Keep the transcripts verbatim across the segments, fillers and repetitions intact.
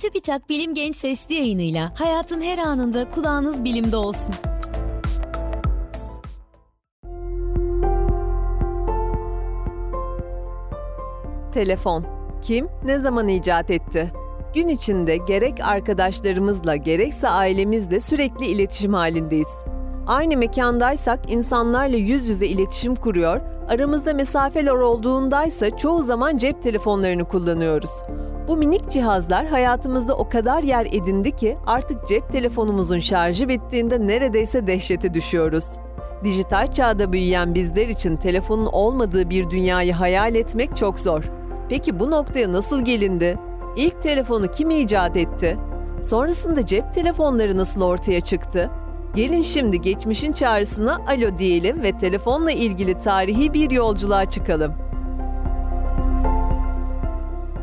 TÜBİTAK Bilim Genç Sesli yayınıyla hayatın her anında kulağınız bilimde olsun. Telefon. Kim, ne zaman icat etti? Gün içinde gerek arkadaşlarımızla gerekse ailemizle sürekli iletişim halindeyiz. Aynı mekandaysak insanlarla yüz yüze iletişim kuruyor, aramızda mesafeler olduğundaysa çoğu zaman cep telefonlarını kullanıyoruz. Bu minik cihazlar hayatımıza o kadar yer edindi ki artık cep telefonumuzun şarjı bittiğinde neredeyse dehşete düşüyoruz. Dijital çağda büyüyen bizler için telefonun olmadığı bir dünyayı hayal etmek çok zor. Peki bu noktaya nasıl gelindi? İlk telefonu kim icat etti? Sonrasında cep telefonları nasıl ortaya çıktı? Gelin şimdi geçmişin çağrısına alo diyelim ve telefonla ilgili tarihi bir yolculuğa çıkalım.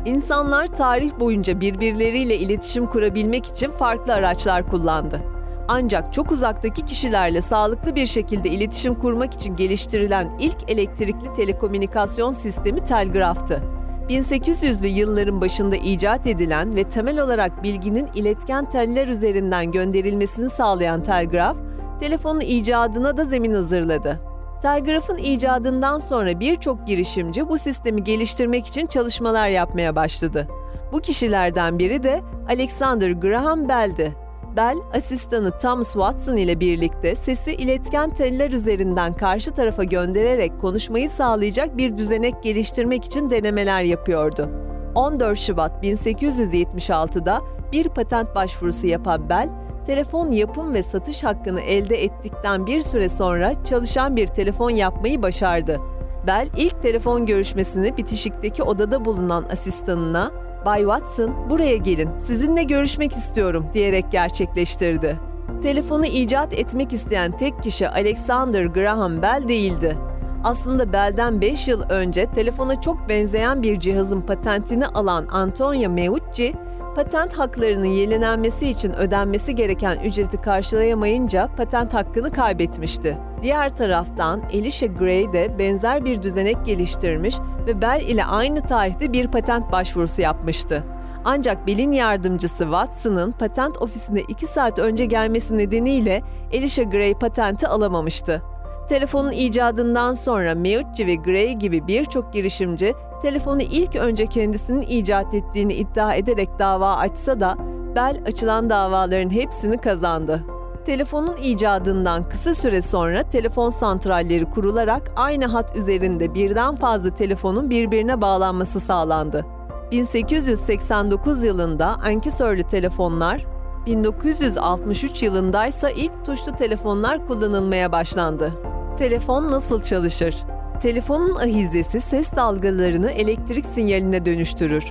İnsanlar tarih boyunca birbirleriyle iletişim kurabilmek için farklı araçlar kullandı. Ancak çok uzaktaki kişilerle sağlıklı bir şekilde iletişim kurmak için geliştirilen ilk elektrikli telekomünikasyon sistemi telgraftı. bin sekiz yüzlü yılların başında icat edilen ve temel olarak bilginin iletken teller üzerinden gönderilmesini sağlayan telgraf, telefonun icadına da zemin hazırladı. Telgrafın icadından sonra birçok girişimci bu sistemi geliştirmek için çalışmalar yapmaya başladı. Bu kişilerden biri de Alexander Graham Bell'di. Bell, asistanı Thomas Watson ile birlikte sesi iletken teller üzerinden karşı tarafa göndererek konuşmayı sağlayacak bir düzenek geliştirmek için denemeler yapıyordu. on dört Şubat bin sekiz yüz yetmiş altıda bir patent başvurusu yapan Bell, telefon yapım ve satış hakkını elde ettikten bir süre sonra çalışan bir telefon yapmayı başardı. Bell ilk telefon görüşmesini bitişikteki odada bulunan asistanına "Bay Watson, buraya gelin, sizinle görüşmek istiyorum" diyerek gerçekleştirdi. Telefonu icat etmek isteyen tek kişi Alexander Graham Bell değildi. Aslında Bell'den beş yıl önce telefona çok benzeyen bir cihazın patentini alan Antonio Meucci, patent haklarının yenilenmesi için ödenmesi gereken ücreti karşılayamayınca patent hakkını kaybetmişti. Diğer taraftan Elisha Gray de benzer bir düzenek geliştirmiş ve Bell ile aynı tarihte bir patent başvurusu yapmıştı. Ancak Bell'in yardımcısı Watson'ın patent ofisine iki saat önce gelmesi nedeniyle Elisha Gray patenti alamamıştı. Telefonun icadından sonra Meucci ve Gray gibi birçok girişimci telefonu ilk önce kendisinin icat ettiğini iddia ederek dava açsa da Bell açılan davaların hepsini kazandı. Telefonun icadından kısa süre sonra telefon santralleri kurularak aynı hat üzerinde birden fazla telefonun birbirine bağlanması sağlandı. bin sekiz yüz seksen dokuz yılında ankesörlü telefonlar, bin dokuz yüz altmış üç yılındaysa ilk tuşlu telefonlar kullanılmaya başlandı. Telefon nasıl çalışır? Telefonun ahizesi ses dalgalarını elektrik sinyaline dönüştürür.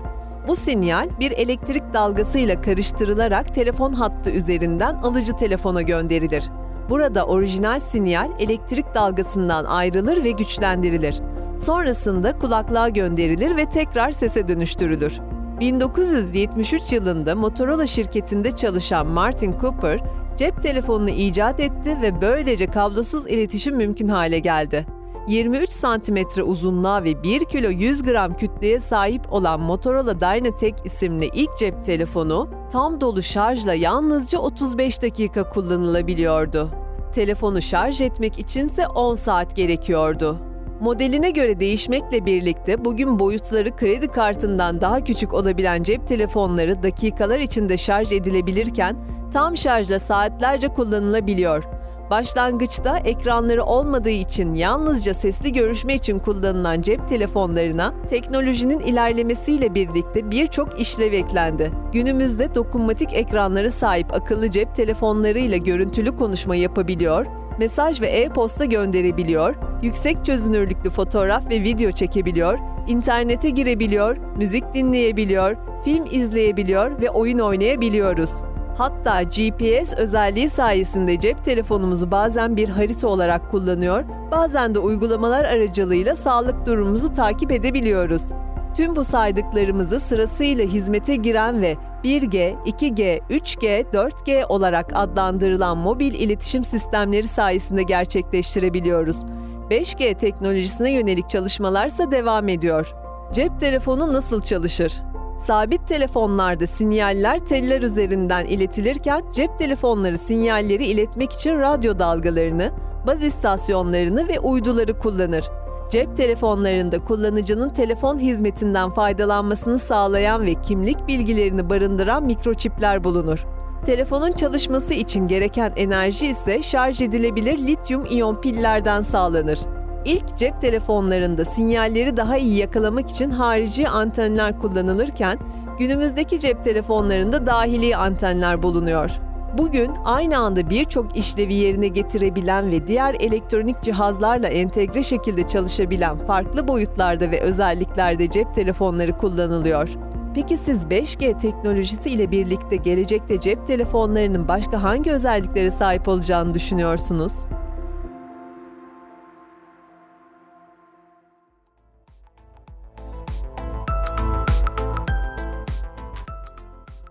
Bu sinyal bir elektrik dalgasıyla karıştırılarak telefon hattı üzerinden alıcı telefona gönderilir. Burada orijinal sinyal elektrik dalgasından ayrılır ve güçlendirilir. Sonrasında kulaklığa gönderilir ve tekrar sese dönüştürülür. bin dokuz yüz yetmiş üç yılında Motorola şirketinde çalışan Martin Cooper, cep telefonunu icat etti ve böylece kablosuz iletişim mümkün hale geldi. yirmi üç santimetre uzunluğa ve bir kilo yüz gram kütleye sahip olan Motorola DynaTech isimli ilk cep telefonu, tam dolu şarjla yalnızca otuz beş dakika kullanılabiliyordu. Telefonu şarj etmek içinse on saat gerekiyordu. Modeline göre değişmekle birlikte bugün boyutları kredi kartından daha küçük olabilen cep telefonları dakikalar içinde şarj edilebilirken, tam şarjla saatlerce kullanılabiliyor. Başlangıçta ekranları olmadığı için yalnızca sesli görüşme için kullanılan cep telefonlarına teknolojinin ilerlemesiyle birlikte birçok işlev eklendi. Günümüzde dokunmatik ekranlara sahip akıllı cep telefonlarıyla görüntülü konuşma yapabiliyor, mesaj ve e-posta gönderebiliyor, yüksek çözünürlüklü fotoğraf ve video çekebiliyor, internete girebiliyor, müzik dinleyebiliyor, film izleyebiliyor ve oyun oynayabiliyoruz. Hatta G P S özelliği sayesinde cep telefonumuzu bazen bir harita olarak kullanıyor, bazen de uygulamalar aracılığıyla sağlık durumumuzu takip edebiliyoruz. Tüm bu saydıklarımızı sırasıyla hizmete giren ve bir G, iki G, üç G, dört G olarak adlandırılan mobil iletişim sistemleri sayesinde gerçekleştirebiliyoruz. beş G teknolojisine yönelik çalışmalarsa devam ediyor. Cep telefonu nasıl çalışır? Sabit telefonlarda sinyaller teller üzerinden iletilirken cep telefonları sinyalleri iletmek için radyo dalgalarını, baz istasyonlarını ve uyduları kullanır. Cep telefonlarında kullanıcının telefon hizmetinden faydalanmasını sağlayan ve kimlik bilgilerini barındıran mikroçipler bulunur. Telefonun çalışması için gereken enerji ise şarj edilebilir lityum iyon pillerden sağlanır. İlk cep telefonlarında sinyalleri daha iyi yakalamak için harici antenler kullanılırken, günümüzdeki cep telefonlarında dahili antenler bulunuyor. Bugün aynı anda birçok işlevi yerine getirebilen ve diğer elektronik cihazlarla entegre şekilde çalışabilen farklı boyutlarda ve özelliklerde cep telefonları kullanılıyor. Peki siz beş G teknolojisi ile birlikte gelecekte cep telefonlarının başka hangi özelliklere sahip olacağını düşünüyorsunuz?